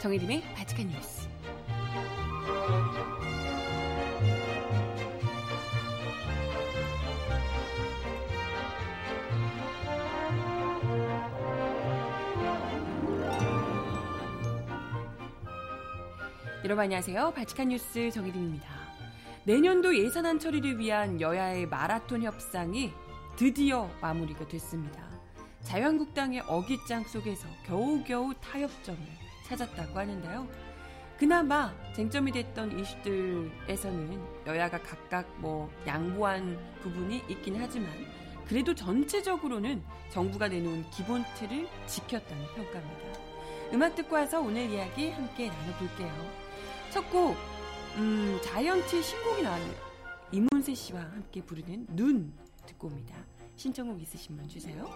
정혜림의 바칙한 뉴스. 여러분 안녕하세요. 바칙한 뉴스 정혜림입니다. 내년도 예산안 처리를 위한 여야의 마라톤 협상이 드디어 마무리가 됐습니다. 자유한국당의 어깃장 속에서 겨우겨우 타협점을 찾았다고 하는데요. 그나마 쟁점이 됐던 이슈들에서는 여야가 각각 양보한 부분이 있긴 하지만 그래도 전체적으로는 정부가 내놓은 기본 틀을 지켰다는 평가입니다. 음악 듣고 와서 오늘 이야기 함께 나눠볼게요. 첫 곡, 자이언티의 신곡이 나왔네요. 이문세 씨와 함께 부르는 눈 듣고 옵니다. 신청곡 있으신 분 주세요.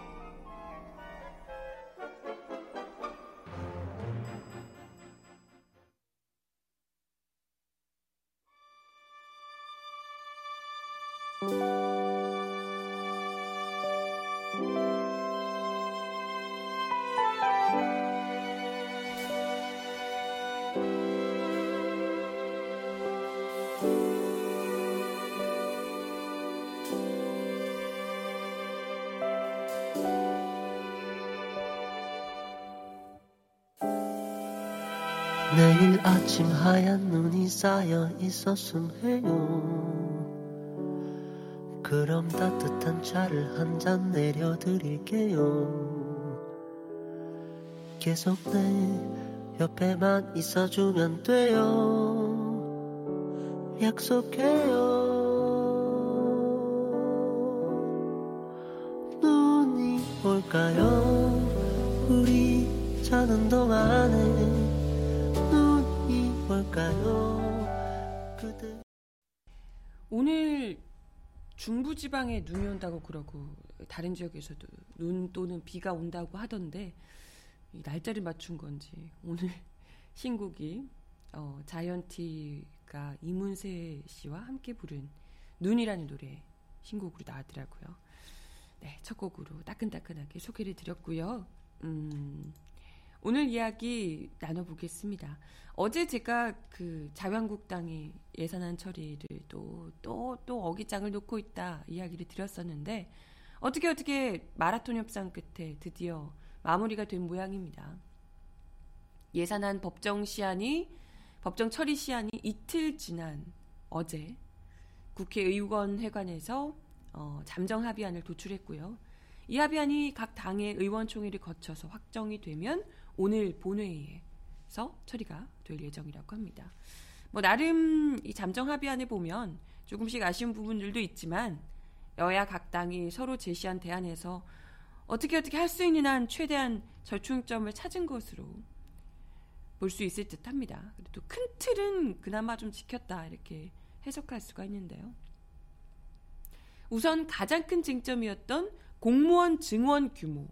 내일 아침 하얀 눈이 쌓여 있었음 해요. 그럼 따뜻한 차를 한 잔 내려드릴게요. 계속 내 옆에만 있어주면 돼요. 약속해요. 눈이 올까요? 우리 자는 동안에 오늘 중부지방에 눈이 온다고 그러고 다른 지역에서도 눈 또는 비가 온다고 하던데 날짜를 맞춘 건지 오늘 신곡이 자이언티가 이문세 씨와 함께 부른 눈이라는 노래 신곡으로 나왔더라고요. 네, 첫 곡으로 따끈따끈하게 소개를 드렸고요. 오늘 이야기 나눠보겠습니다. 어제 제가 그 자유한국당이 예산안 처리를 또 어깃장을 놓고 있다 이야기를 드렸었는데 어떻게 마라톤 협상 끝에 드디어 마무리가 된 모양입니다. 예산안 법정 처리 시한이 이틀 지난 어제 국회의원회관에서 잠정 합의안을 도출했고요. 이 합의안이 각 당의 의원총회를 거쳐서 확정이 되면 오늘 본회의에서 처리가 될 예정이라고 합니다. 나름 이 잠정 합의안에 보면 조금씩 아쉬운 부분들도 있지만 여야 각 당이 서로 제시한 대안에서 어떻게 할 수 있는 한 최대한 절충점을 찾은 것으로 볼 수 있을 듯합니다. 그래도 큰 틀은 그나마 좀 지켰다 이렇게 해석할 수가 있는데요. 우선 가장 큰 쟁점이었던 공무원 증원 규모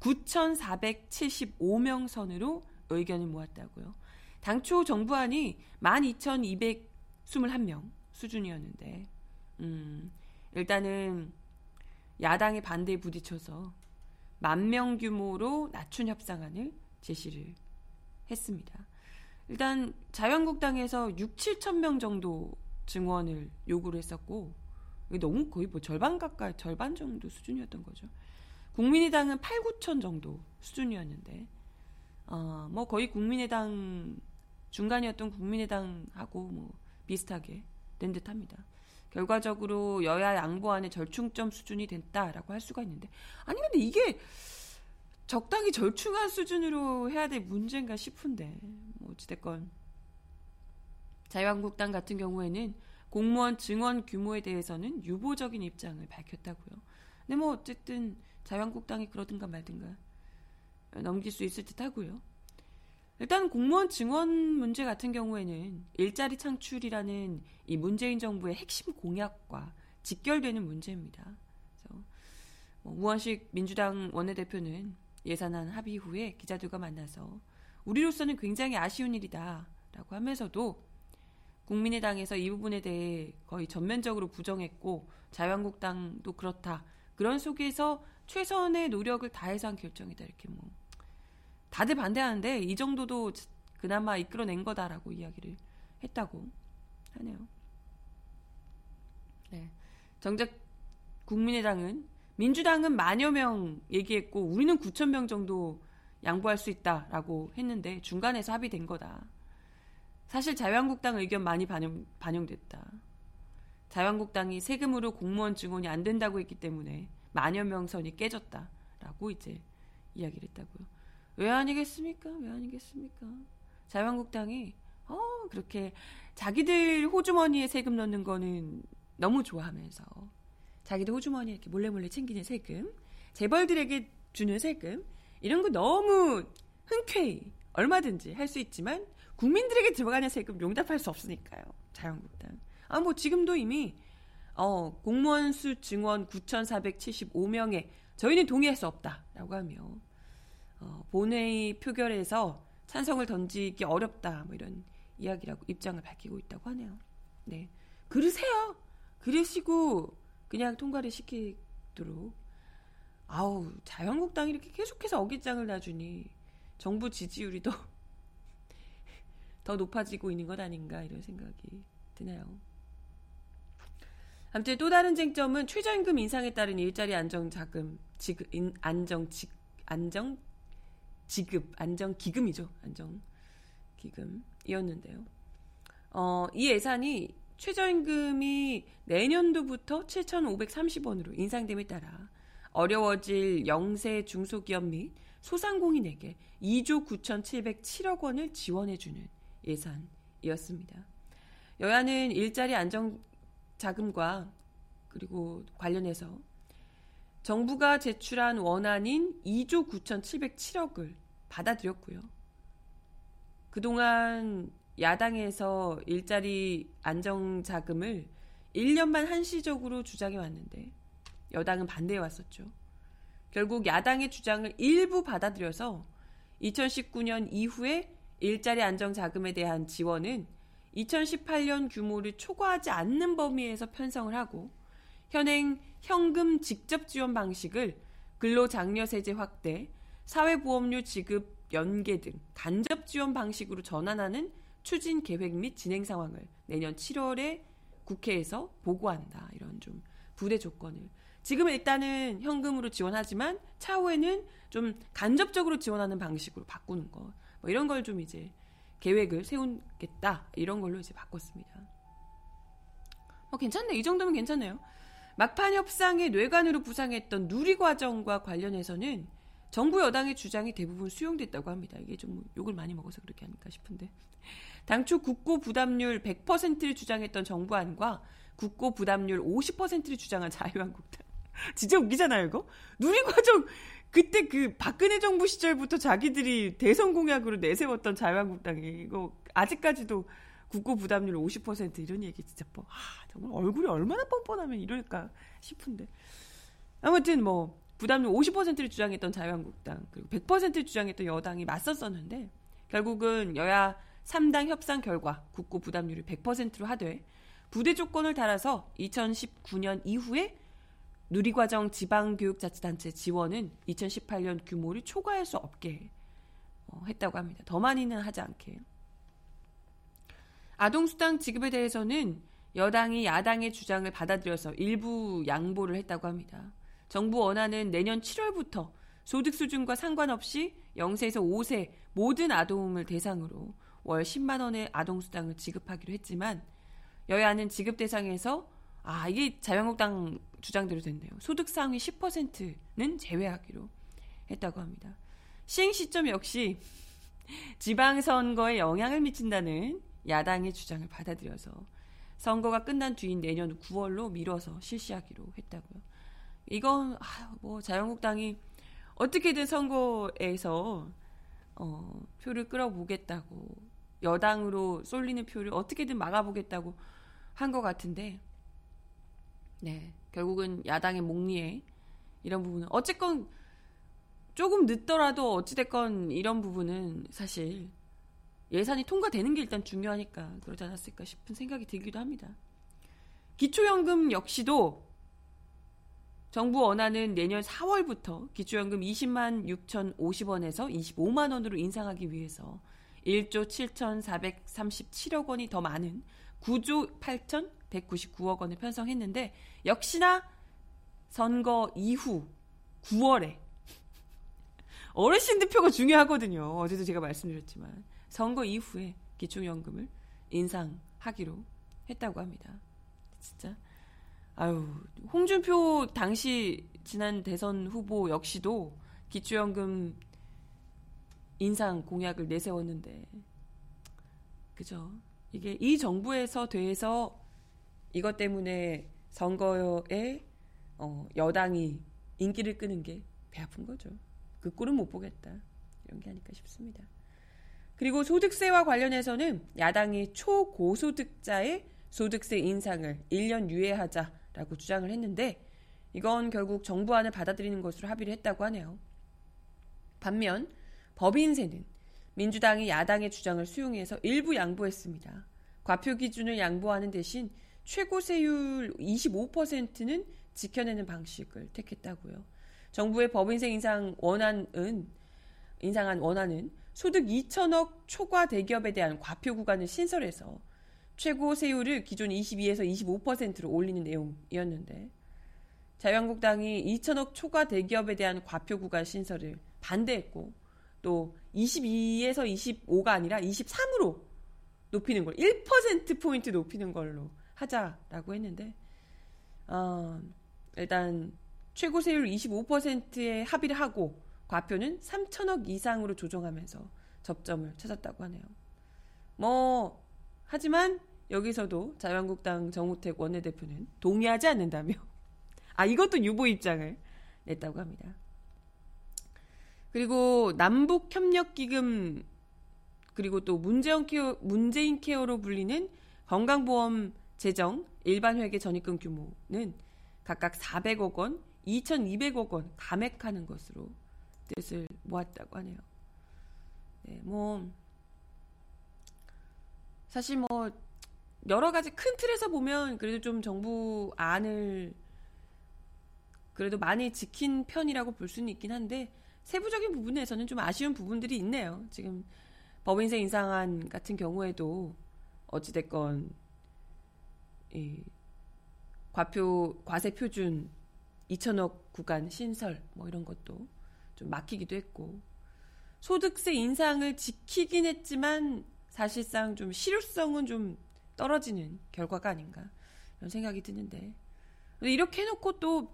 9,475명 선으로 의견을 모았다고요. 당초 정부안이 12,221명 수준이었는데 일단은 야당의 반대에 부딪혀서 10,000명 규모로 낮춘 협상안을 제시를 했습니다. 일단 자유한국당에서 6,000-7,000명 정도 증원을 요구를 했었고 너무 거의 절반 가까이 절반 정도 수준이었던 거죠. 국민의당은 8,000-9,000 정도 수준이었는데 거의 국민의당 중간이었던 국민의당하고 비슷하게 된 듯합니다. 결과적으로 여야 양보안의 절충점 수준이 됐다라고 할 수가 있는데 아니 근데 이게 적당히 절충한 수준으로 해야 될 문제인가 싶은데 어찌됐건 자유한국당 같은 경우에는 공무원 증원 규모에 대해서는 유보적인 입장을 밝혔다고요. 근데 어쨌든 자유한국당이 그러든가 말든가 넘길 수 있을 듯 하고요. 일단 공무원 증원 문제 같은 경우에는 일자리 창출이라는 이 문재인 정부의 핵심 공약과 직결되는 문제입니다. 그래서 우원식 민주당 원내대표는 예산안 합의 후에 기자들과 만나서 우리로서는 굉장히 아쉬운 일이다라고 하면서도 국민의당에서 이 부분에 대해 거의 전면적으로 부정했고 자유한국당도 그렇다. 그런 속에서 최선의 노력을 다해서 한 결정이다. 이렇게 다들 반대하는데 이 정도도 그나마 이끌어낸 거다라고 이야기를 했다고 하네요. 네. 정작 국민의당은 민주당은 10,000여 명 얘기했고 우리는 9,000명 정도 양보할 수 있다라고 했는데 중간에서 합의된 거다. 사실 자유한국당 의견 많이 반영됐다. 자유한국당이 세금으로 공무원 증원이 안 된다고 했기 때문에 10,000여 명 선이 깨졌다라고 이제 이야기를 했다고요. 왜 아니겠습니까? 왜 아니겠습니까? 자유한국당이 그렇게 자기들 호주머니에 세금 넣는 거는 너무 좋아하면서 자기들 호주머니에 이렇게 몰래 챙기는 세금, 재벌들에게 주는 세금 이런 거 너무 흔쾌히 얼마든지 할 수 있지만 국민들에게 들어가는 세금 용납할 수 없으니까요. 자유한국당. 뭐 지금도 이미 공무원 수 증원 9,475명에 저희는 동의할 수 없다라고 하며 본회의 표결에서 찬성을 던지기 어렵다 뭐 이런 이야기라고 입장을 밝히고 있다고 하네요. 네, 그러세요. 그러시고 그냥 통과를 시키도록. 아우, 자유한국당이 이렇게 계속해서 어깃장을 놔주니 정부 지지율이 더 높아지고 있는 것 아닌가 이런 생각이 드네요. 아무튼 또 다른 쟁점은 최저임금 인상에 따른 일자리 안정기금이었는데요. 이 예산이 최저임금이 내년도부터 7,530원으로 인상됨에 따라 어려워질 영세 중소기업 및 소상공인에게 2조 9,707억 원을 지원해주는 예산이었습니다. 여야는 일자리 안정자금과 그리고 관련해서 정부가 제출한 원안인 2조 9,707억을 받아들였고요. 그동안 야당에서 일자리 안정자금을 1년만 한시적으로 주장해왔는데 여당은 반대해왔었죠. 결국 야당의 주장을 일부 받아들여서 2019년 이후에 일자리 안정자금에 대한 지원은 2018년 규모를 초과하지 않는 범위에서 편성을 하고 현행 현금 직접 지원 방식을 근로장려세제 확대, 사회보험료 지급 연계 등 간접 지원 방식으로 전환하는 추진 계획 및 진행 상황을 내년 7월에 국회에서 보고한다. 이런 좀 부대 조건을. 지금 일단은 현금으로 지원하지만 차후에는 좀 간접적으로 지원하는 방식으로 바꾸는 것. 뭐 이런 걸 좀 이제 계획을 세우겠다. 이런 걸로 이제 바꿨습니다. 괜찮네. 이 정도면 괜찮네요. 막판 협상의 뇌관으로 부상했던 누리과정과 관련해서는 정부 여당의 주장이 대부분 수용됐다고 합니다. 이게 좀 욕을 많이 먹어서 그렇게 하니까 싶은데. 당초 국고 부담률 100%를 주장했던 정부안과 국고 부담률 50%를 주장한 자유한국당. 진짜 웃기잖아요, 이거? 누리과정, 그때 그 박근혜 정부 시절부터 자기들이 대선 공약으로 내세웠던 자유한국당이 이거 아직까지도 국고 부담률 50% 이런 얘기 진짜 정말 얼굴이 얼마나 뻔뻔하면 이럴까 싶은데. 아무튼 부담률 50%를 주장했던 자유한국당 그리고 100%를 주장했던 여당이 맞섰었는데 결국은 여야 3당 협상 결과 국고 부담률이 100%로 하되 부대 조건을 달아서 2019년 이후에 누리과정 지방교육자치단체 지원은 2018년 규모를 초과할 수 없게 했다고 합니다. 더 많이는 하지 않게. 아동수당 지급에 대해서는 여당이 야당의 주장을 받아들여서 일부 양보를 했다고 합니다. 정부 원안은 내년 7월부터 소득 수준과 상관없이 0세에서 5세 모든 아동을 대상으로 월 10만 원의 아동수당을 지급하기로 했지만 여야는 지급 대상에서 이게 자유한국당 주장대로 됐네요. 소득 상위 10%는 제외하기로 했다고 합니다. 시행 시점 역시 지방선거에 영향을 미친다는 야당의 주장을 받아들여서 선거가 끝난 뒤인 내년 9월로 미뤄서 실시하기로 했다고요. 이건 자유한국당이 어떻게든 선거에서 표를 끌어보겠다고 여당으로 쏠리는 표를 어떻게든 막아보겠다고 한 것 같은데 네, 결국은 야당의 목리에 이런 부분은 어쨌건 조금 늦더라도 어찌됐건 이런 부분은 사실 예산이 통과되는 게 일단 중요하니까 그러지 않았을까 싶은 생각이 들기도 합니다. 기초연금 역시도 정부 원하는 내년 4월부터 기초연금 20만 6,050원에서 25만 원으로 인상하기 위해서 1조 7,437억 원이 더 많은 9조 8,199억 원을 편성했는데 역시나 선거 이후 9월에 어르신 득표가 중요하거든요. 어제도 제가 말씀드렸지만 선거 이후에 기초연금을 인상하기로 했다고 합니다. 진짜 아유, 홍준표 당시 지난 대선 후보 역시도 기초연금 인상 공약을 내세웠는데 그죠? 이게 이 정부에서 돼서 이것 때문에 선거에 여당이 인기를 끄는 게 배 아픈 거죠. 그 꼴은 못 보겠다. 이런 게 아닐까 싶습니다. 그리고 소득세와 관련해서는 야당이 초고소득자의 소득세 인상을 1년 유예하자라고 주장을 했는데 이건 결국 정부안을 받아들이는 것으로 합의를 했다고 하네요. 반면 법인세는 민주당이 야당의 주장을 수용해서 일부 양보했습니다. 과표 기준을 양보하는 대신 최고세율 25%는 지켜내는 방식을 택했다고요. 정부의 법인세 인상안 원안은 소득 2천억 초과 대기업에 대한 과표 구간을 신설해서 최고세율을 기존 22에서 25%로 올리는 내용이었는데 자유한국당이 2천억 초과 대기업에 대한 과표 구간 신설을 반대했고 또 22에서 25가 아니라 23으로 높이는 걸 1%포인트 높이는 걸로 하자라고 했는데 일단 최고세율 25%에 합의를 하고 과표는 3천억 이상으로 조정하면서 접점을 찾았다고 하네요. 하지만 여기서도 자유한국당 정우택 원내대표는 동의하지 않는다며 이것도 유보 입장을 냈다고 합니다. 그리고 남북협력기금 그리고 또 문재인 케어로 불리는 건강보험 재정 일반회계 전입금 규모는 각각 400억 원, 2,200억 원 감액하는 것으로 뜻을 모았다고 하네요. 네, 사실 여러 가지 큰 틀에서 보면 그래도 좀 정부 안을 그래도 많이 지킨 편이라고 볼 수는 있긴 한데 세부적인 부분에서는 좀 아쉬운 부분들이 있네요. 지금 법인세 인상안 같은 경우에도 어찌됐건 이 과세 표준 2천억 구간 신설 이런 것도 좀 막히기도 했고 소득세 인상을 지키긴 했지만 사실상 좀 실효성은 좀 떨어지는 결과가 아닌가 이런 생각이 드는데 근데 이렇게 해놓고 또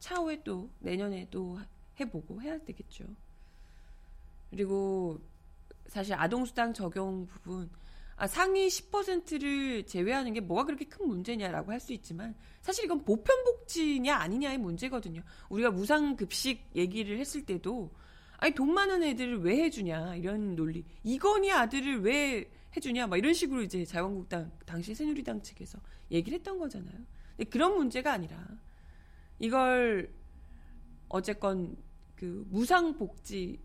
차후에 또 내년에 또 해보고 해야 되겠죠. 그리고 사실 아동수당 적용 부분 상위 10%를 제외하는 게 뭐가 그렇게 큰 문제냐라고 할 수 있지만 사실 이건 보편복지냐 아니냐의 문제거든요. 우리가 무상급식 얘기를 했을 때도 돈 많은 애들을 왜 해주냐 이런 논리 이건희 아들을 왜 해주냐 이런 식으로 이제 자유한국당 당시 새누리당 측에서 얘기를 했던 거잖아요. 근데 그런 문제가 아니라 이걸 어쨌건 그 무상복지가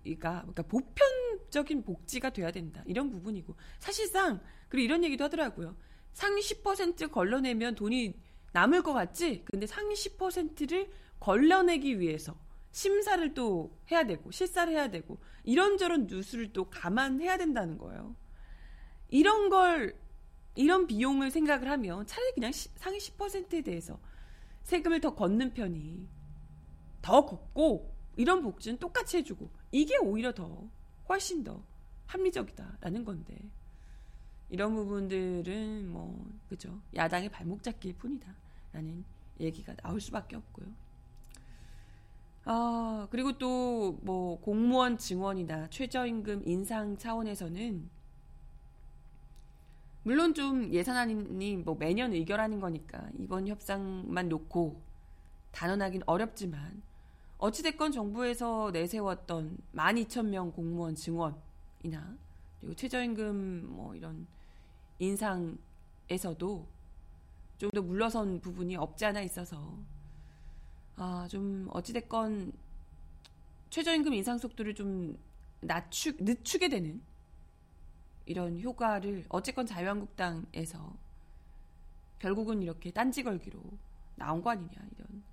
그러니까 보편적인 복지가 돼야 된다 이런 부분이고 사실상 그리고 이런 얘기도 하더라고요. 상위 10% 걸러내면 돈이 남을 것 같지? 근데 상위 10%를 걸러내기 위해서 심사를 또 해야 되고 실사를 해야 되고 이런저런 누수를 또 감안해야 된다는 거예요. 이런 비용을 생각을 하면 차라리 그냥 상위 10%에 대해서 세금을 더 걷는 편이 더 걷고 이런 복지는 똑같이 해주고 이게 오히려 더 훨씬 더 합리적이다라는 건데 이런 부분들은 그죠 야당의 발목 잡기일 뿐이다라는 얘기가 나올 수밖에 없고요. 그리고 또 공무원 증원이나 최저임금 인상 차원에서는 물론 좀 예산안이 매년 의결하는 거니까 이번 협상만 놓고 단언하긴 어렵지만 어찌됐건 정부에서 내세웠던 12,000명 공무원 증원이나 그리고 최저임금 이런 인상에서도 좀 더 물러선 부분이 없지 않아 있어서 좀 어찌됐건 최저임금 인상 속도를 좀 늦추게 되는 이런 효과를 어쨌건 자유한국당에서 결국은 이렇게 딴지 걸기로 나온 거 아니냐 이런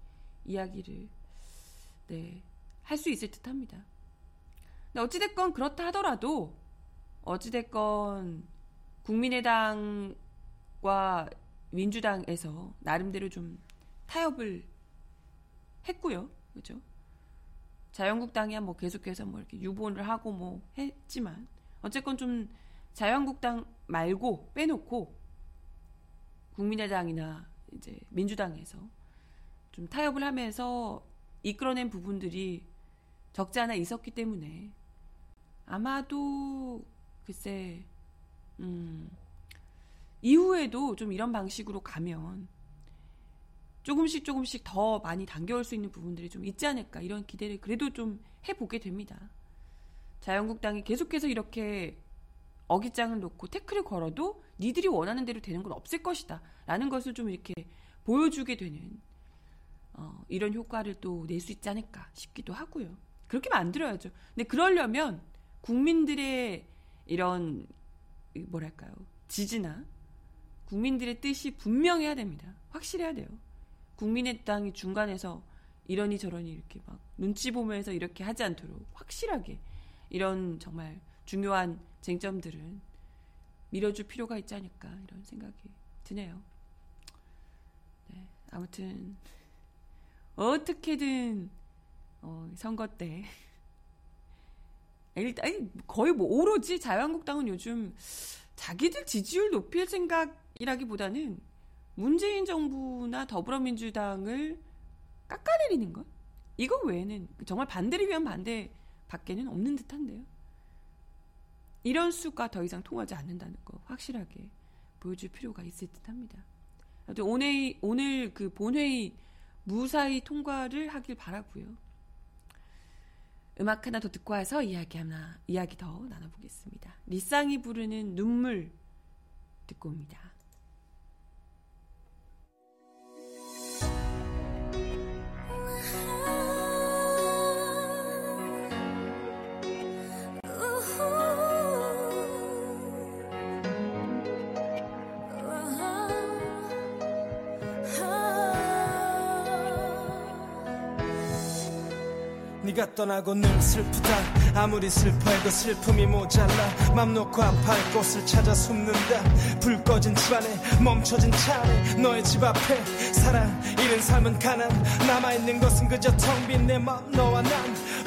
이야기를 할 수 있을 듯합니다. 근데 어찌됐건 그렇다 하더라도 어찌됐건 국민의당과 민주당에서 나름대로 좀 타협을 했고요. 그렇죠? 자유한국당이 뭐 계속해서 뭐 이렇게 유보를 하고 뭐 했지만 어쨌건 좀 자유한국당 말고 빼놓고 국민의당이나 이제 민주당에서 좀 타협을 하면서 이끌어낸 부분들이 적지 않아 있었기 때문에 아마도 글쎄 이후에도 좀 이런 방식으로 가면 조금씩 더 많이 당겨올 수 있는 부분들이 좀 있지 않을까 이런 기대를 그래도 좀 해보게 됩니다. 자유한국당이 계속해서 이렇게 어깃장을 놓고 태클을 걸어도 니들이 원하는 대로 되는 건 없을 것이다 라는 것을 좀 이렇게 보여주게 되는 이런 효과를 또 낼 수 있지 않을까 싶기도 하고요. 그렇게 만들어야죠. 근데 그러려면 국민들의 이런 뭐랄까요 지지나 국민들의 뜻이 분명해야 됩니다. 확실해야 돼요. 국민의당이 중간에서 이러니 저러니 이렇게 막 눈치 보면서 이렇게 하지 않도록 확실하게 이런 정말 중요한 쟁점들은 밀어줄 필요가 있지 않을까 이런 생각이 드네요. 네, 아무튼 어떻게든 선거 때 일단 거의 뭐 오로지 자유한국당은 요즘 자기들 지지율 높일 생각이라기보다는 문재인 정부나 더불어민주당을 깎아내리는 것? 이거 외에는 정말 반대를 위한 반대 밖에는 없는 듯한데요. 이런 수가 더 이상 통하지 않는다는 거 확실하게 보여줄 필요가 있을 듯합니다. 오늘 그 본회의 무사히 통과를 하길 바라고요. 음악 하나 더 듣고 와서 이야기 더 나눠보겠습니다. 리쌍이 부르는 눈물 듣고 옵니다. 네가 떠나고 늘 슬프다. 아무리 슬퍼해도 슬픔이 모자라. 맘 놓고 안팔 곳을 찾아 숨는다. 불 꺼진 집안에 멈춰진 차례 너의 집 앞에 사랑 잃은 삶은 가난 남아있는 것은 그저 텅 빈 내 맘 너와 난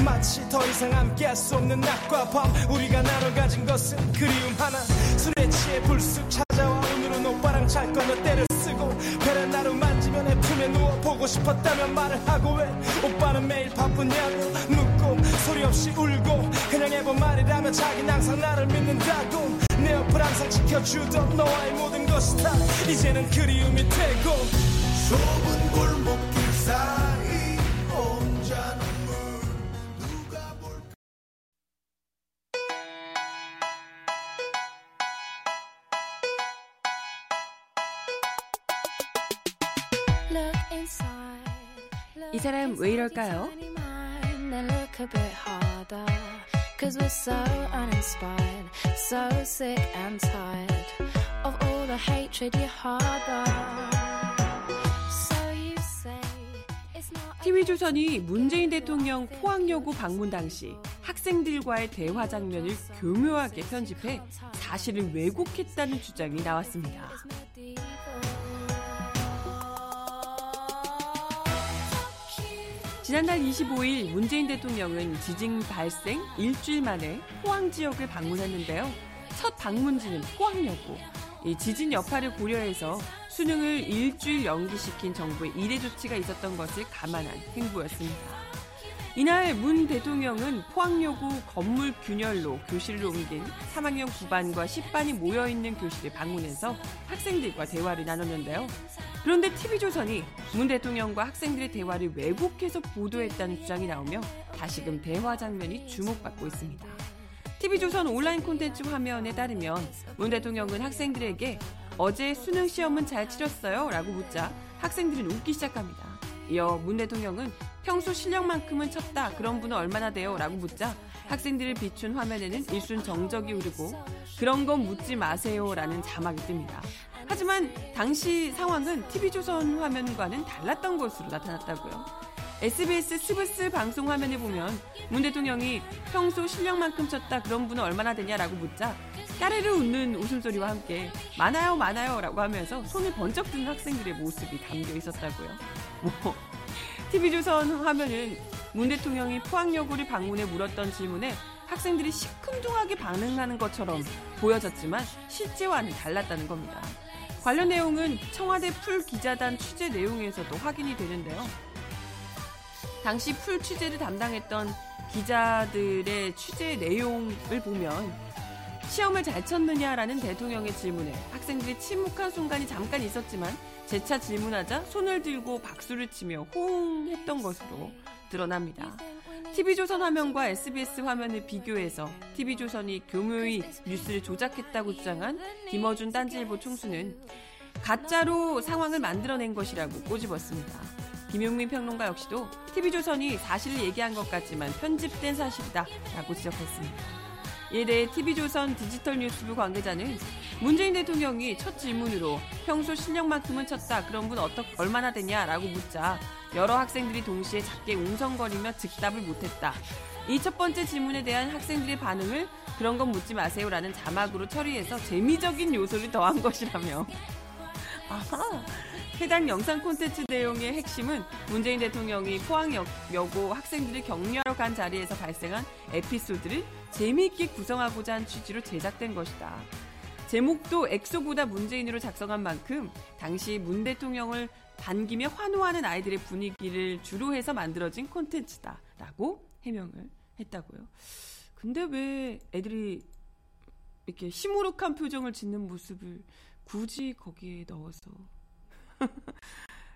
마치 더 이상 함께할 수 없는 낮과 밤 우리가 나눠 가진 것은 그리움 하나 술에 취해 불쑥 찾아와 오늘은 오빠랑 잘 건 어때를 쓰고 베란다로 만지며 내 품에 누워 보고 싶었다면 말을 하고 왜 오빠는 매일 바쁘냐며 묻고 소리 없이 울고 그냥 해본 말이라며 자기는 항상 나를 믿는다고 내 옆을 항상 지켜주던 너와의 모든 것이 다 이제는 그리움이 되고 좁은 골목길 사이 혼자 눈물 누가 볼까 Look inside 이 사람 왜 이럴까요? TV조선이 문재인 대통령 포항여고 방문 당시 학생들과의 대화 장면을 교묘하게 편집해 사실을 왜곡했다는 주장이 나왔습니다. 지난달 25일 문재인 대통령은 지진 발생 일주일 만에 포항 지역을 방문했는데요. 첫 방문지는 포항여고. 이 지진 여파를 고려해서 수능을 일주일 연기시킨 정부의 이례 조치가 있었던 것을 감안한 행보였습니다. 이날 문 대통령은 포항여고 건물 균열로 교실을 옮긴 3학년 9반과 10반이 모여있는 교실을 방문해서 학생들과 대화를 나눴는데요. 그런데 TV조선이 문 대통령과 학생들의 대화를 왜곡해서 보도했다는 주장이 나오며 다시금 대화 장면이 주목받고 있습니다. TV조선 온라인 콘텐츠 화면에 따르면 문 대통령은 학생들에게 어제 수능 시험은 잘 치렀어요? 라고 묻자 학생들은 웃기 시작합니다. 이어 문 대통령은 평소 실력만큼은 쳤다. 그런 분은 얼마나 돼요? 라고 묻자 학생들을 비춘 화면에는 일순 정적이 흐르고 그런 건 묻지 마세요. 라는 자막이 뜹니다. 하지만 당시 상황은 TV조선 화면과는 달랐던 것으로 나타났다고요. SBS 스브스 방송 화면을 보면 문 대통령이 평소 실력만큼 쳤다 그런 분은 얼마나 되냐라고 묻자 까르르 웃는 웃음소리와 함께 많아요 많아요 라고 하면서 손을 번쩍 드는 학생들의 모습이 담겨 있었다고요. 뭐 TV조선 화면은 문 대통령이 포항여고를 방문해 물었던 질문에 학생들이 시큰둥하게 반응하는 것처럼 보여졌지만 실제와는 달랐다는 겁니다. 관련 내용은 청와대 풀 기자단 취재 내용에서도 확인이 되는데요. 당시 풀 취재를 담당했던 기자들의 취재 내용을 보면 시험을 잘 쳤느냐라는 대통령의 질문에 학생들이 침묵한 순간이 잠깐 있었지만 재차 질문하자 손을 들고 박수를 치며 호응했던 것으로 드러납니다. TV조선 화면과 SBS 화면을 비교해서 TV조선이 교묘히 뉴스를 조작했다고 주장한 김어준 딴지일보 총수는 가짜로 상황을 만들어낸 것이라고 꼬집었습니다. 김용민 평론가 역시도 TV조선이 사실을 얘기한 것 같지만 편집된 사실이다라고 지적했습니다. 이에 대해 TV조선 디지털 뉴스부 관계자는 문재인 대통령이 첫 질문으로 평소 실력만큼은 쳤다 그런 분 얼마나 되냐라고 묻자 여러 학생들이 동시에 작게 웅성거리며 즉답을 못했다. 이 첫 번째 질문에 대한 학생들의 반응을 그런 건 묻지 마세요라는 자막으로 처리해서 재미적인 요소를 더한 것이라며 아하, 해당 영상 콘텐츠 내용의 핵심은 문재인 대통령이 포항여고 학생들을 격려하러 간 자리에서 발생한 에피소드를 재미있게 구성하고자 한 취지로 제작된 것이다. 제목도 엑소보다 문재인으로 작성한 만큼 당시 문 대통령을 반기며 환호하는 아이들의 분위기를 주로 해서 만들어진 콘텐츠다라고 해명을 했다고요. 근데 왜 애들이 이렇게 시무룩한 표정을 짓는 모습을 굳이 거기에 넣어서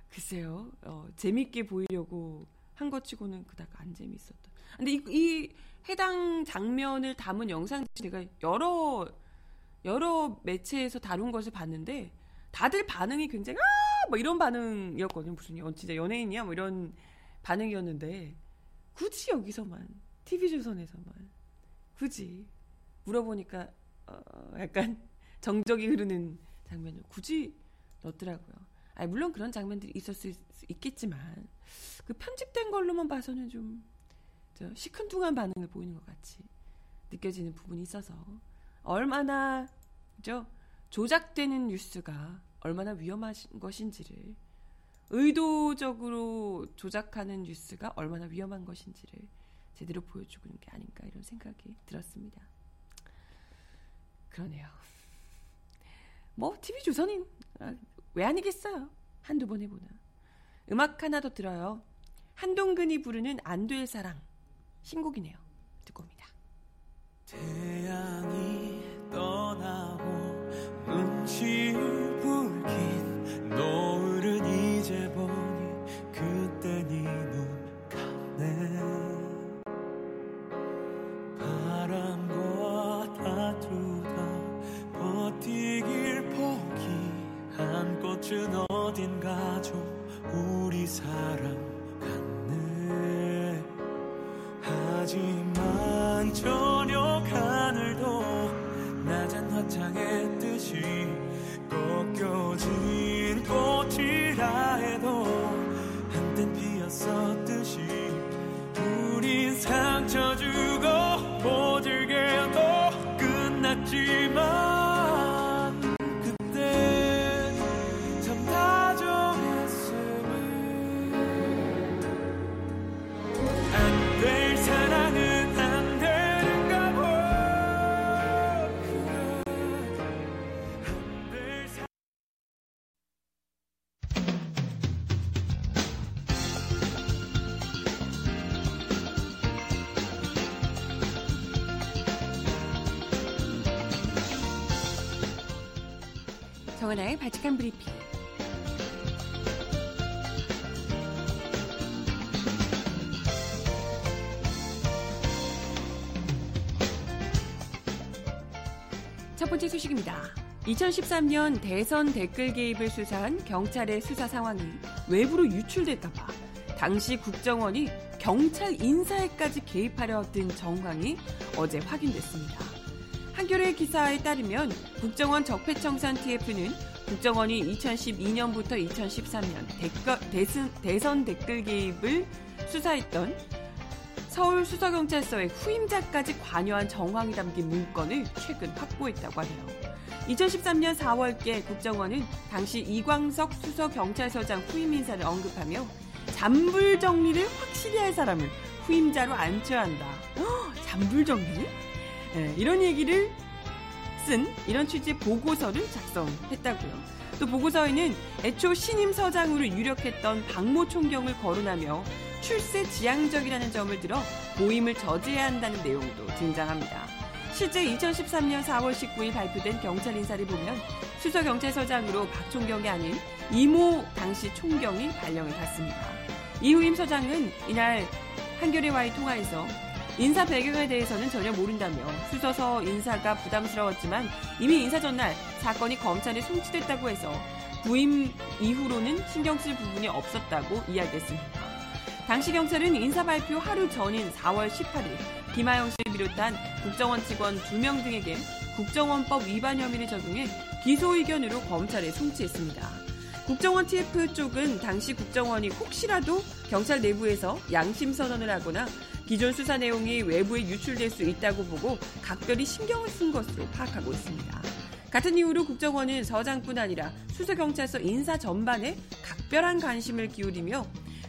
글쎄요. 재밌게 보이려고 한 것 치고는 그닥 안 재밌었던. 근데 이 해당 장면을 담은 영상 제가 여러 매체에서 다룬 것을 봤는데 다들 반응이 굉장히 뭐 이런 반응이었거든요. 무슨 진짜 연예인이야 뭐 이런 반응이었는데 굳이 여기서만 TV조선에서만 굳이 물어보니까 약간 정적이 흐르는 장면을 굳이 넣더라고요. 아니 물론 그런 장면들이 있었을 수 있겠지만 그 편집된 걸로만 봐서는 좀 시큰둥한 반응을 보이는 것 같이 느껴지는 부분이 있어서 얼마나 조작되는 뉴스가 얼마나 위험한 것인지를 의도적으로 조작하는 뉴스가 얼마나 위험한 것인지를 제대로 보여주고 있는 게 아닌가 이런 생각이 들었습니다. 그러네요. 뭐 TV조선인 왜 아니겠어요. 한두 번 해보나. 음악 하나 더 들어요. 한동근이 부르는 안 될 사랑 신곡이네요. 듣고 옵니다. 태양이 떠나고 눈치 불긴 노을은 이제 보니 그때 네 눈 감네 바람과 다투다 버티길 포기한 꽃은 어딘가 좀 우리 사랑 하지만 저녁 하늘도 낮은 화창의 뜻이 꺾여진 꽃이라 해도 한땐 피었었듯이 우린 상처 주고 모질게도 끝났지만 정은아의 바칙한 브리핑. 첫 번째 소식입니다. 2013년 대선 댓글 개입을 수사한 경찰의 수사 상황이 외부로 유출될까봐 당시 국정원이 경찰 인사에까지 개입하려 든 정황이 어제 확인됐습니다. 한겨레 기사에 따르면 국정원 적폐청산 TF는 국정원이 2012년부터 2013년 대선 댓글 개입을 수사했던 서울수서경찰서의 후임자까지 관여한 정황이 담긴 문건을 최근 확보했다고 하네요. 2013년 4월께 국정원은 당시 이광석 수서경찰서장 후임 인사를 언급하며 잔불 정리를 확실히 할 사람을 후임자로 앉혀야 한다. 잔불 정리? 네, 이런 얘기를 쓴 이런 취지의 보고서를 작성했다고요. 또 보고서에는 애초 신임 서장으로 유력했던 박모 총경을 거론하며 출세 지향적이라는 점을 들어 모임을 저지해야 한다는 내용도 등장합니다. 실제 2013년 4월 19일 발표된 경찰 인사를 보면 수서경찰서장으로 박 총경이 아닌 이모 당시 총경이 발령을 받습니다. 이후임 서장은 이날 한겨레와의 통화에서 인사 배경에 대해서는 전혀 모른다며 수서서 인사가 부담스러웠지만 이미 인사 전날 사건이 검찰에 송치됐다고 해서 부임 이후로는 신경 쓸 부분이 없었다고 이야기했습니다. 당시 경찰은 인사 발표 하루 전인 4월 18일 김하영 씨를 비롯한 국정원 직원 2명 등에게 국정원법 위반 혐의를 적용해 기소 의견으로 검찰에 송치했습니다. 국정원 TF 쪽은 당시 국정원이 혹시라도 경찰 내부에서 양심 선언을 하거나 기존 수사 내용이 외부에 유출될 수 있다고 보고 각별히 신경을 쓴 것으로 파악하고 있습니다. 같은 이유로 국정원은 서장뿐 아니라 수서경찰서 인사 전반에 각별한 관심을 기울이며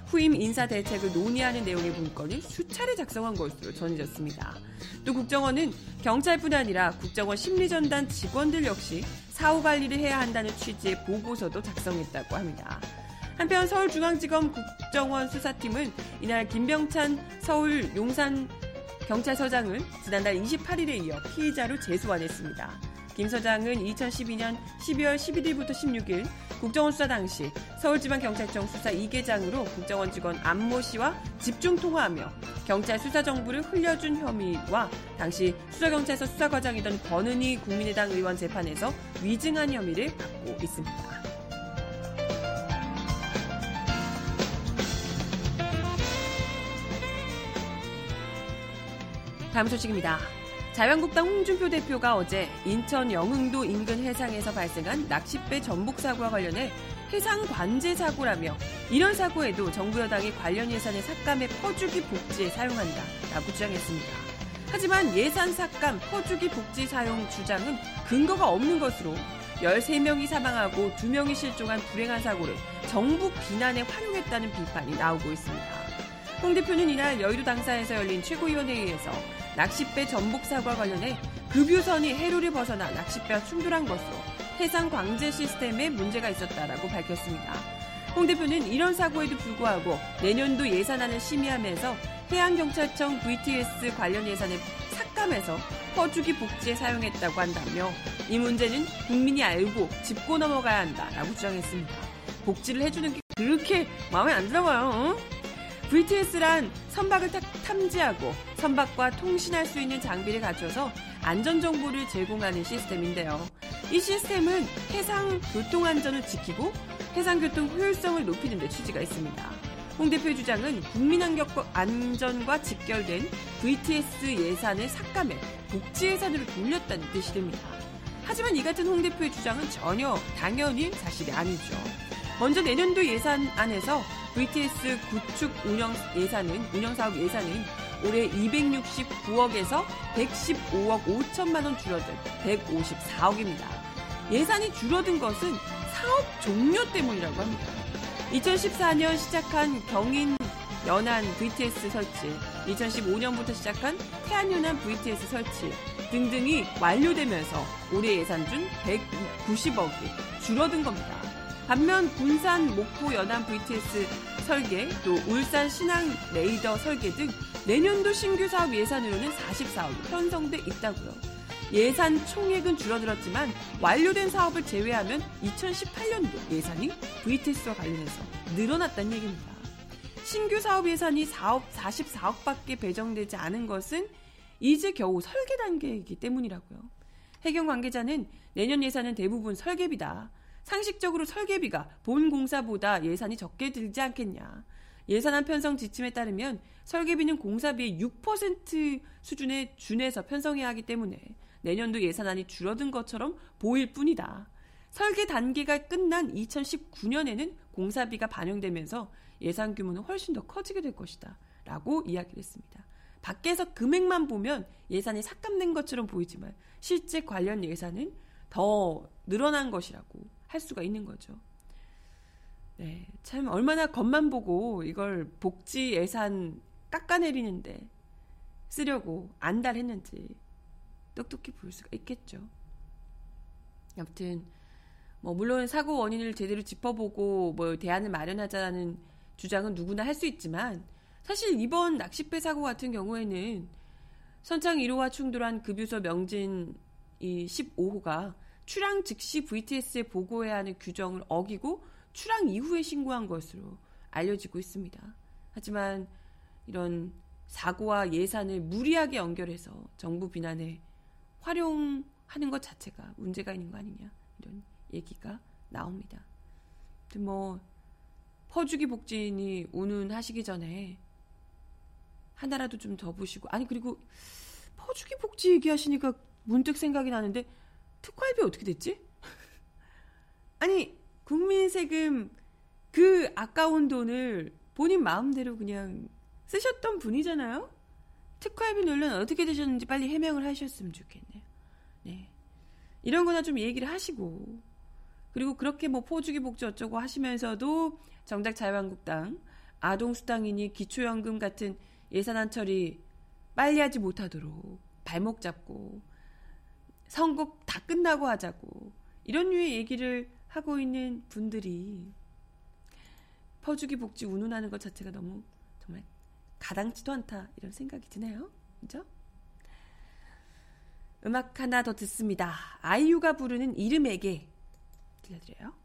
후임 인사 대책을 논의하는 내용의 문건을 수차례 작성한 것으로 전해졌습니다. 또 국정원은 경찰뿐 아니라 국정원 심리전단 직원들 역시 사후관리를 해야 한다는 취지의 보고서도 작성했다고 합니다. 한편 서울중앙지검 국정원 수사팀은 이날 김병찬 서울 용산경찰서장을 지난달 28일에 이어 피의자로 재소환했습니다. 김 서장은 2012년 12월 11일부터 16일 국정원 수사 당시 서울지방경찰청 수사 2계장으로 국정원 직원 안모 씨와 집중 통화하며 경찰 수사 정보를 흘려준 혐의와 당시 수서경찰서 수사과장이던 권은희 국민의당 의원 재판에서 위증한 혐의를 받고 있습니다. 다음 소식입니다. 자유한국당 홍준표 대표가 어제 인천 영흥도 인근 해상에서 발생한 낚싯배 전복 사고와 관련해 해상 관제 사고라며 이런 사고에도 정부 여당이 관련 예산의 삭감에 퍼주기 복지에 사용한다라고 주장했습니다. 하지만 예산 삭감, 퍼주기 복지 사용 주장은 근거가 없는 것으로 13명이 사망하고 2명이 실종한 불행한 사고를 정부 비난에 활용했다는 비판이 나오고 있습니다. 홍 대표는 이날 여의도 당사에서 열린 최고위원회의에서 낚싯배 전복 사고와 관련해 급유선이 해로를 벗어나 낚싯배와 충돌한 것으로 해상 관제 시스템에 문제가 있었다라고 밝혔습니다. 홍 대표는 이런 사고에도 불구하고 내년도 예산안을 심의하면서 해양경찰청 VTS 관련 예산을 삭감해서 퍼주기 복지에 사용했다고 한다며 이 문제는 국민이 알고 짚고 넘어가야 한다라고 주장했습니다. 복지를 해주는 게 그렇게 마음에 안 들어요. VTS란 선박을 탐지하고 선박과 통신할 수 있는 장비를 갖춰서 안전정보를 제공하는 시스템인데요. 이 시스템은 해상교통안전을 지키고 해상교통 효율성을 높이는 데 취지가 있습니다. 홍 대표의 주장은 국민안전과 직결된 VTS 예산을 삭감해 복지예산으로 돌렸다는 뜻이 됩니다. 하지만 이 같은 홍 대표의 주장은 전혀 당연히 사실이 아니죠. 먼저 내년도 예산안에서 VTS 구축 운영사업 예산은 올해 269억에서 115억 5천만 원 줄어든 154억입니다. 예산이 줄어든 것은 사업 종료 때문이라고 합니다. 2014년 시작한 경인 연안 VTS 설치, 2015년부터 시작한 태안 연안 VTS 설치 등등이 완료되면서 올해 예산 중 190억이 줄어든 겁니다. 반면 군산 목포 연안 VTS 설계 또 울산 신항 레이더 설계 등 내년도 신규 사업 예산으로는 44억이 편성돼 있다고요. 예산 총액은 줄어들었지만 완료된 사업을 제외하면 2018년도 예산이 VTS와 관련해서 늘어났다는 얘기입니다. 신규 사업 예산이 44억밖에 배정되지 않은 것은 이제 겨우 설계 단계이기 때문이라고요. 해경 관계자는 내년 예산은 대부분 설계비다. 상식적으로 설계비가 본 공사보다 예산이 적게 들지 않겠냐. 예산안 편성 지침에 따르면 설계비는 공사비의 6% 수준에 준해서 편성해야 하기 때문에 내년도 예산안이 줄어든 것처럼 보일 뿐이다. 설계 단기가 끝난 2019년에는 공사비가 반영되면서 예산 규모는 훨씬 더 커지게 될 것이다 라고 이야기를 했습니다. 밖에서 금액만 보면 예산이 삭감된 것처럼 보이지만 실제 관련 예산은 더 늘어난 것이라고 할 수가 있는 거죠. 네, 참 얼마나 겉만 보고 이걸 복지 예산 깎아내리는데 쓰려고 안달했는지 똑똑히 볼 수가 있겠죠. 아무튼 뭐 물론 사고 원인을 제대로 짚어보고 뭐 대안을 마련하자는 주장은 누구나 할 수 있지만 사실 이번 낚싯배 사고 같은 경우에는 선창 1호와 충돌한 급유소 명진 이 15호가 출항 즉시 VTS에 보고해야 하는 규정을 어기고 출항 이후에 신고한 것으로 알려지고 있습니다. 하지만 이런 사고와 예산을 무리하게 연결해서 정부 비난에 활용하는 것 자체가 문제가 있는 거 아니냐 이런 얘기가 나옵니다. 아무튼 뭐 퍼주기 복지인이 운운하시기 전에 하나라도 좀 더 보시고, 아니 그리고 퍼주기 복지 얘기하시니까 문득 생각이 나는데 특활비 어떻게 됐지? 아니 국민 세금 그 아까운 돈을 본인 마음대로 그냥 쓰셨던 분이잖아요. 특활비 논란 어떻게 되셨는지 빨리 해명을 하셨으면 좋겠네요. 네, 이런 거나 좀 얘기를 하시고 그리고 그렇게 뭐 포주기 복지 어쩌고 하시면서도 정작 자유한국당 아동수당이니 기초연금 같은 예산안 처리 빨리 하지 못하도록 발목 잡고 선거 다 끝나고 하자고 이런 류의 얘기를 하고 있는 분들이 퍼주기 복지 운운하는 것 자체가 너무 정말 가당치도 않다 이런 생각이 드네요. 그죠? 음악 하나 더 듣습니다. 아이유가 부르는 이름에게 들려드려요.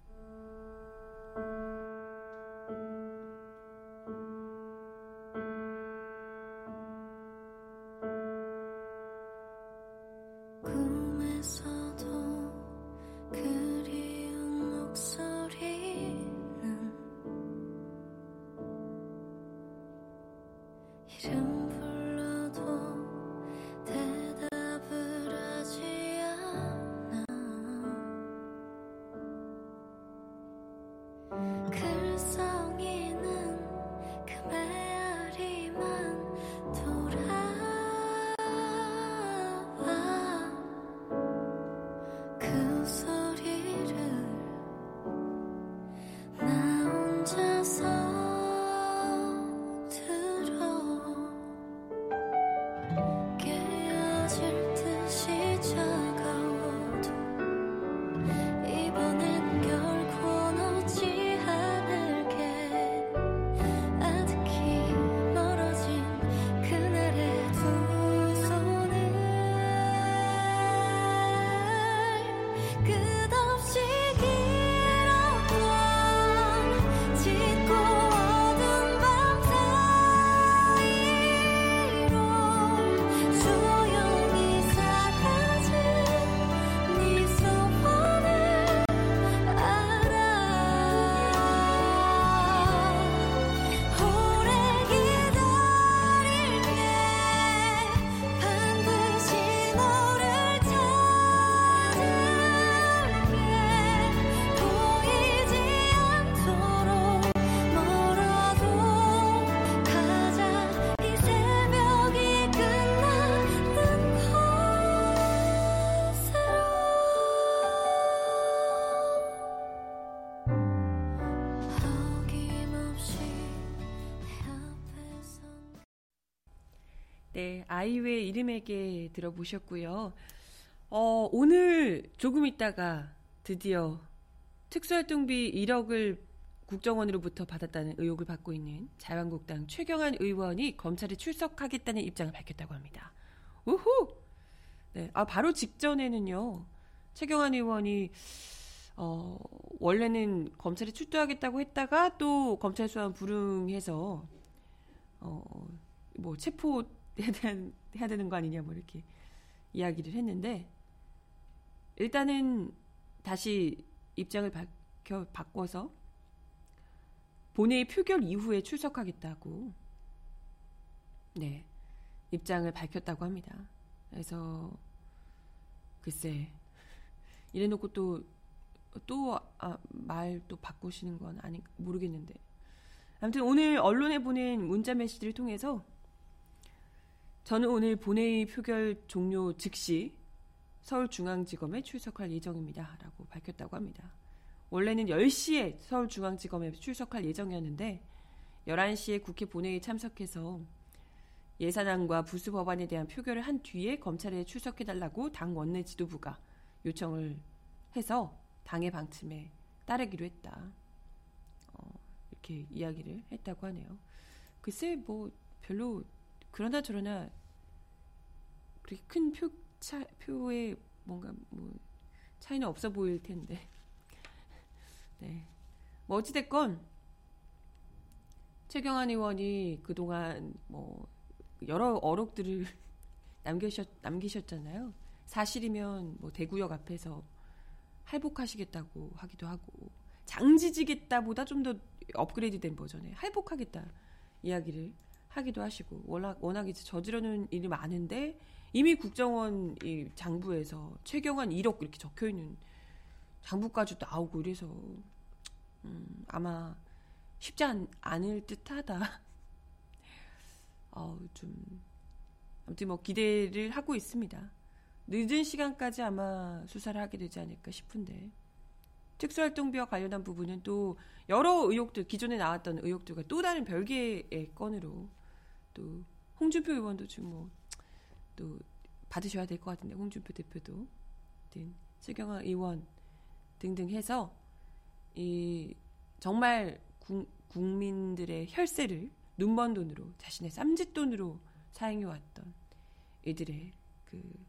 네, 아이유의 이름에게 들어보셨고요. 오늘 조금 있다가 드디어 특수활동비 1억을 국정원으로부터 받았다는 의혹을 받고 있는 자유한국당 최경환 의원이 검찰에 출석하겠다는 입장을 밝혔다고 합니다. 우후! 네, 바로 직전에는요. 최경환 의원이 원래는 검찰에 출두하겠다고 했다가 또 검찰 수사원 불응해서 뭐 체포 해야 되는 거 아니냐 뭐 이렇게 이야기를 했는데 일단은 다시 입장을 바꿔서 본회의 표결 이후에 출석하겠다고 네 입장을 밝혔다고 합니다. 그래서 글쎄 이래놓고 또 또 말도 바꾸시는 건 아니 모르겠는데 아무튼 오늘 언론에 보낸 문자 메시지를 통해서 저는 오늘 본회의 표결 종료 즉시 서울중앙지검에 출석할 예정입니다 라고 밝혔다고 합니다. 원래는 10시에 서울중앙지검에 출석할 예정이었는데 11시에 국회 본회의에 참석해서 예산안과 부수 법안에 대한 표결을 한 뒤에 검찰에 출석해달라고 당 원내 지도부가 요청을 해서 당의 방침에 따르기로 했다. 이렇게 이야기를 했다고 하네요. 글쎄 뭐 별로 그러나 저러나 그렇게 큰 표에 뭔가 뭐 차이는 없어 보일 텐데. 네. 뭐 어찌됐건 최경환 의원이 그동안 뭐 여러 어록들을 남기셨잖아요. 사실이면 뭐 대구역 앞에서 할복하시겠다고 하기도 하고 장지지겠다보다 좀 더 업그레이드된 버전에 할복하겠다 이야기를 하기도 하시고 워낙 이제 저지르는 일이 많은데 이미 국정원 이 장부에서 최경환 1억 이렇게 적혀있는 장부까지 나오고 이래서 아마 쉽지 않을 듯하다. 좀 아무튼 뭐 기대를 하고 있습니다. 늦은 시간까지 아마 수사를 하게 되지 않을까 싶은데 특수활동비와 관련한 부분은 또 여러 의혹들 기존에 나왔던 의혹들과 또 다른 별개의 건으로 또 홍준표 의원도 지금 뭐 또 받으셔야 될 것 같은데 홍준표 대표도 최경환 의원 등등 해서 이 정말 국민들의 혈세를 눈먼 돈으로 자신의 쌈짓돈으로 사행해왔던 이들의 그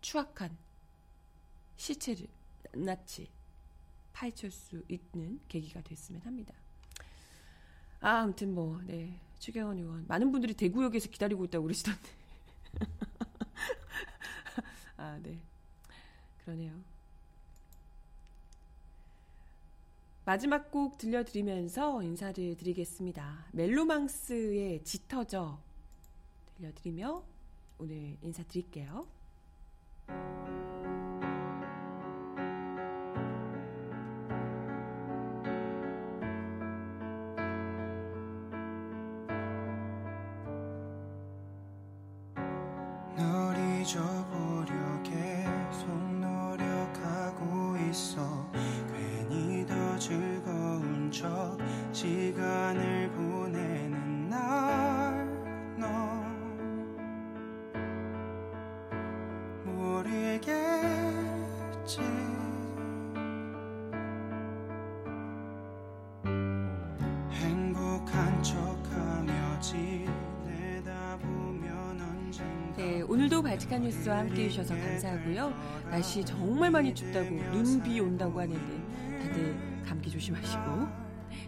추악한 시체를 낱낱이 파헤칠 수 있는 계기가 됐으면 합니다. 아무튼 뭐 네 최경환 의원 많은 분들이 대구역에서 기다리고 있다고 그러시던데 아 네 그러네요. 마지막 곡 들려드리면서 인사를 드리겠습니다. 멜로망스의 짙어져 들려드리며 오늘 인사드릴게요. 널 잊어보려게 속 노력하고 있어 괜히 더 즐거운 척 시간을 보내는 날 너 모르겠지 행복한 척하며 지내다보면 언젠가 네, 오늘도 발칙한 뉴스와 함께해 주셔서 감사하고요. 날씨 정말 많이 춥다고 눈 비 온다고 하는데 감기 조심하시고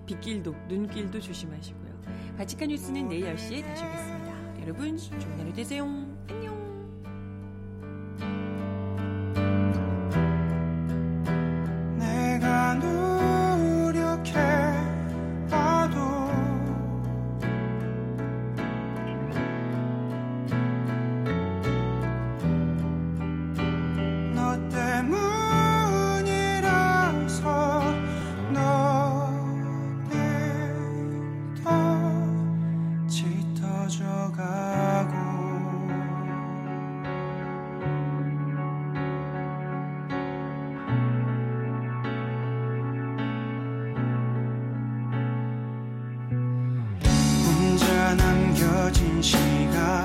빗길도 눈길도 조심하시고요. 바치카 뉴스는 내일 10시에 다시 오겠습니다. 여러분 좋은 하루 되세요. 안녕. 내가 노력해봐도 너 때문에 시간